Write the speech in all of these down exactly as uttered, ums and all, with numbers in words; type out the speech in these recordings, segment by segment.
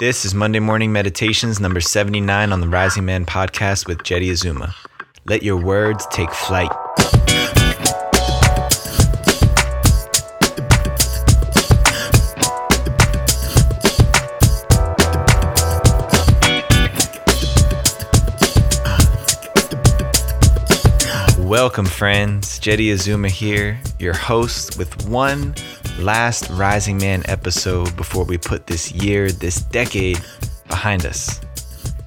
This is Monday Morning Meditations number seventy-nine on the Rising Man Podcast with Jeddy Azuma. Let your words take flight. Welcome, friends. Jeddy Azuma here, your host, with one last Rising Man episode before we put this year, this decade behind us.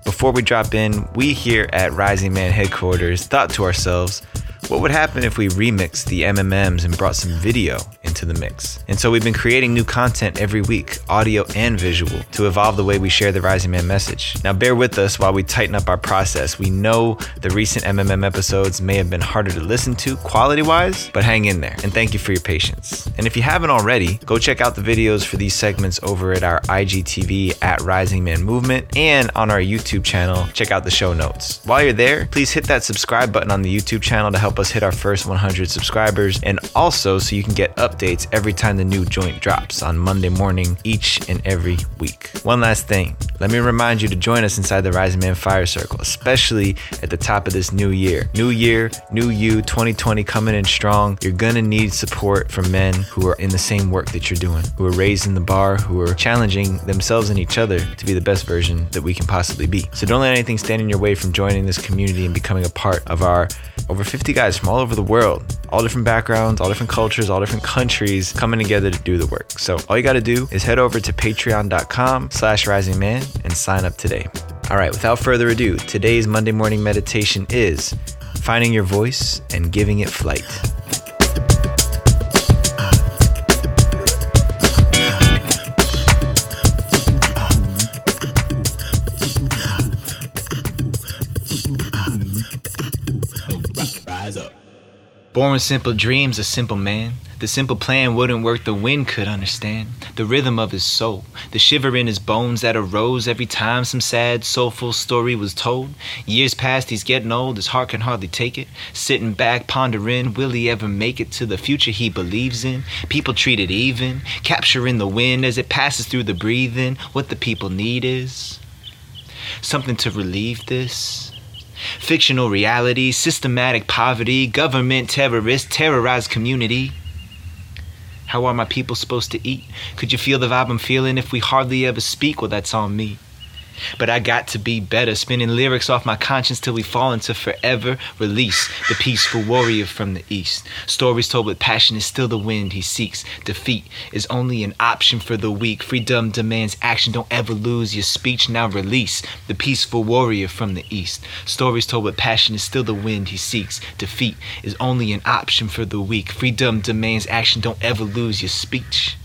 Before we drop in, we here at Rising Man headquarters thought to ourselves, what would happen if we remixed the M M Ms and brought some video into the mix? And so we've been creating new content every week, audio and visual, to evolve the way we share the Rising Man message. Now bear with us while we tighten up our process. We know the recent M M M episodes may have been harder to listen to quality-wise, but hang in there. And thank you for your patience. And if you haven't already, go check out the videos for these segments over at our I G T V at Rising Man Movement and on our YouTube channel. Check out the show notes. While you're there, please hit that subscribe button on the YouTube channel to help us hit our first one hundred subscribers, and also so you can get updates every time the new joint drops on Monday morning each and every week. One last thing, let me remind you to join us inside the Rising Man Fire Circle, especially at the top of this new year. New year, new you, twenty twenty coming in strong. You're gonna need support from men who are in the same work that you're doing, who are raising the bar, who are challenging themselves and each other to be the best version that we can possibly be. So don't let anything stand in your way from joining this community and becoming a part of our over fifty guys from all over the world, all different backgrounds, all different cultures, all different countries coming together to do the work. So all you got to do is head over to patreon.com slash rising man and sign up today. All right, without further ado, today's Monday morning meditation is finding your voice and giving it flight. Born with simple dreams, a simple man. The simple plan wouldn't work, the wind could understand. The rhythm of his soul, the shiver in his bones that arose every time some sad, soulful story was told. Years past, he's getting old, his heart can hardly take it. Sitting back, pondering, will he ever make it to the future he believes in? People treat it even, capturing the wind as it passes through the breathing. What the people need is something to relieve this. Fictional reality, systematic poverty, government terrorists, terrorized community. How are my people supposed to eat? Could you feel the vibe I'm feeling if we hardly ever speak? Well, that's on me. But I got to be better, spinning lyrics off my conscience till we fall into forever release. The peaceful warrior from the east. Stories told with passion is still the wind he seeks. Defeat is only an option for the weak. Freedom demands action, don't ever lose your speech. Now release the peaceful warrior from the east. Stories told with passion is still the wind he seeks. Defeat is only an option for the weak. Freedom demands action, don't ever lose your speech.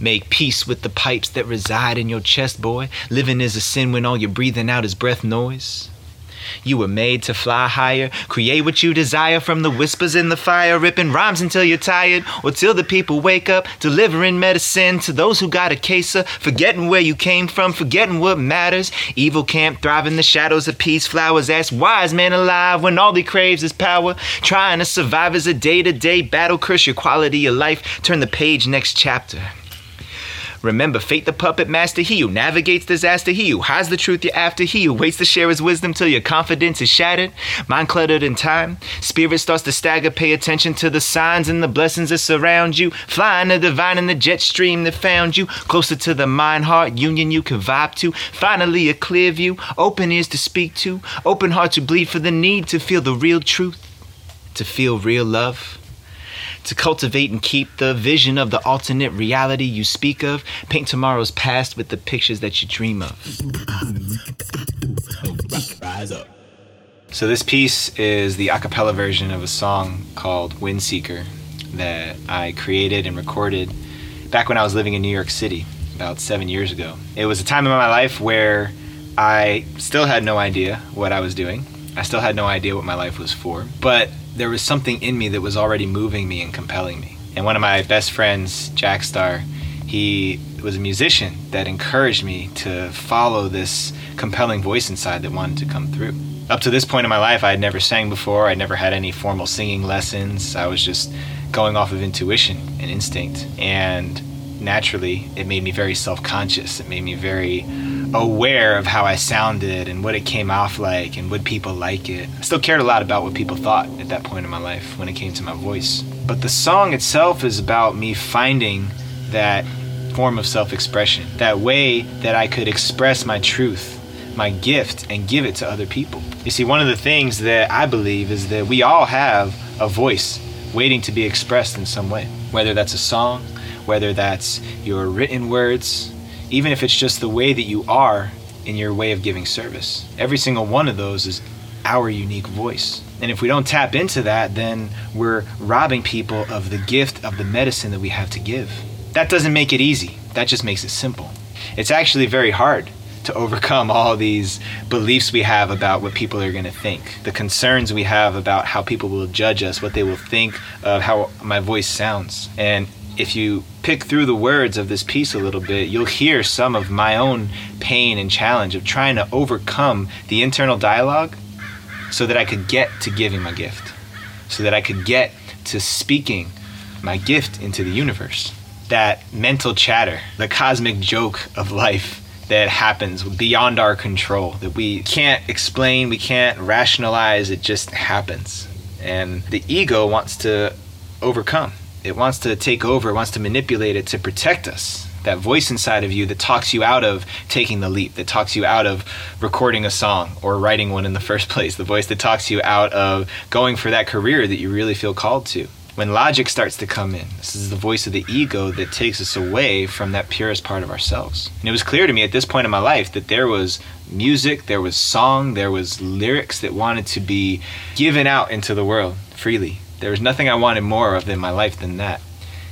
Make peace with the pipes that reside in your chest, boy. Living is a sin when all you're breathing out is breath noise. You were made to fly higher. Create what you desire from the whispers in the fire. Ripping rhymes until you're tired or till the people wake up. Delivering medicine to those who got a case of forgetting where you came from, forgetting what matters. Evil can't thrive in the shadows of peace. Flowers ask wise man alive when all he craves is power. Trying to survive is a day-to-day battle. Curse your quality of life. Turn the page, next chapter. Remember, fate the puppet master, he who navigates disaster, he who hides the truth you're after, he who waits to share his wisdom till your confidence is shattered, mind cluttered in time, spirit starts to stagger, pay attention to the signs and the blessings that surround you, flying the divine in the jet stream that found you, closer to the mind-heart union you can vibe to, finally a clear view, open ears to speak to, open heart to bleed for the need to feel the real truth, to feel real love. To cultivate and keep the vision of the alternate reality you speak of. Paint tomorrow's past with the pictures that you dream of. Rise up. So this piece is the a cappella version of a song called Windseeker that I created and recorded back when I was living in New York City about seven years ago. It was a time in my life where I still had no idea what I was doing. I still had no idea what my life was for, but there was something in me that was already moving me and compelling me. And one of my best friends, Jack Star, he was a musician that encouraged me to follow this compelling voice inside that wanted to come through. Up to this point in my life, I had never sang before. I never had any formal singing lessons. I was just going off of intuition and instinct. And naturally, it made me very self-conscious. It made me very aware of how I sounded and what it came off like and would people like it. I still cared a lot about what people thought at that point in my life when it came to my voice. But the song itself is about me finding that form of self-expression, that way that I could express my truth, my gift, and give it to other people. You see, one of the things that I believe is that we all have a voice waiting to be expressed in some way, whether that's a song, whether that's your written words, even if it's just the way that you are in your way of giving service. Every single one of those is our unique voice. And if we don't tap into that, then we're robbing people of the gift of the medicine that we have to give. That doesn't make it easy. That just makes it simple. It's actually very hard to overcome all these beliefs we have about what people are going to think, the concerns we have about how people will judge us, what they will think of how my voice sounds. And if you pick through the words of this piece a little bit, you'll hear some of my own pain and challenge of trying to overcome the internal dialogue so that I could get to giving my gift, so that I could get to speaking my gift into the universe. That mental chatter, the cosmic joke of life that happens beyond our control, that we can't explain, we can't rationalize, it just happens. And the ego wants to overcome. It wants to take over, it wants to manipulate it to protect us. That voice inside of you that talks you out of taking the leap, that talks you out of recording a song or writing one in the first place, the voice that talks you out of going for that career that you really feel called to. When logic starts to come in, this is the voice of the ego that takes us away from that purest part of ourselves. And it was clear to me at this point in my life that there was music, there was song, there was lyrics that wanted to be given out into the world freely. There was nothing I wanted more of in my life than that.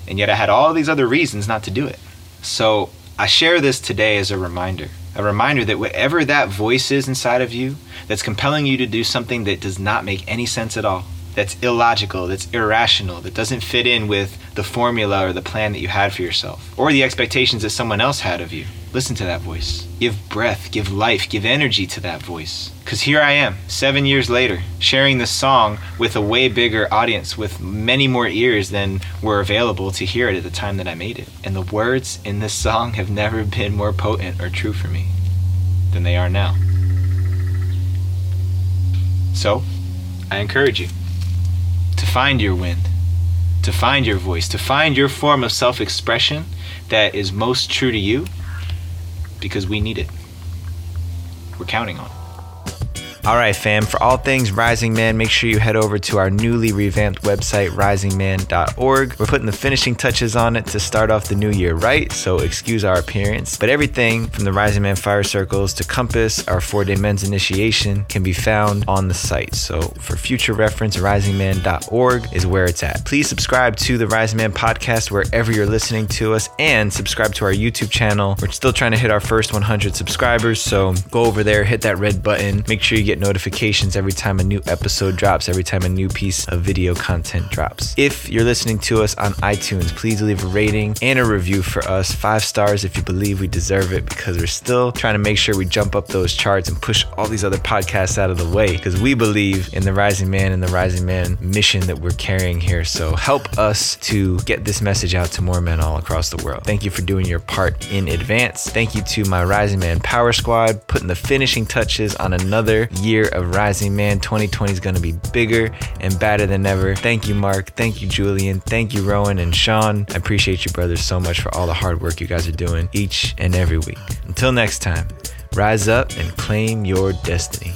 And yet I had all these other reasons not to do it. So I share this today as a reminder, a reminder that whatever that voice is inside of you that's compelling you to do something that does not make any sense at all, that's illogical, that's irrational, that doesn't fit in with the formula or the plan that you had for yourself or the expectations that someone else had of you, listen to that voice. Give breath, give life, give energy to that voice. Because here I am, seven years later, sharing this song with a way bigger audience, with many more ears than were available to hear it at the time that I made it. And the words in this song have never been more potent or true for me than they are now. So, I encourage you to find your wind, to find your voice, to find your form of self-expression that is most true to you, because we need it. We're counting on it. All right, fam, for all things Rising Man, make sure you head over to our newly revamped website, rising man dot org. We're putting the finishing touches on it to start off the new year, right? So excuse our appearance. But everything from the Rising Man Fire Circles to Compass, our four-day men's initiation, can be found on the site. So for future reference, rising man dot org is where it's at. Please subscribe to the Rising Man Podcast wherever you're listening to us, and subscribe to our YouTube channel. We're still trying to hit our first one hundred subscribers, so go over there, hit that red button. Make sure you get notifications every time a new episode drops, every time a new piece of video content drops. If you're listening to us on iTunes, please leave a rating and a review for us. Five stars if you believe we deserve it, because we're still trying to make sure we jump up those charts and push all these other podcasts out of the way, because we believe in the Rising Man and the Rising Man mission that we're carrying here. So help us to get this message out to more men all across the world. Thank you for doing your part in advance. Thank you to my Rising Man Power Squad, putting the finishing touches on another year of Rising Man. twenty twenty is going to be bigger and badder than ever. Thank you, Mark. Thank you, Julian. Thank you, Rowan and Sean. I appreciate you brothers so much for all the hard work you guys are doing each and every week. Until next time, rise up and claim your destiny.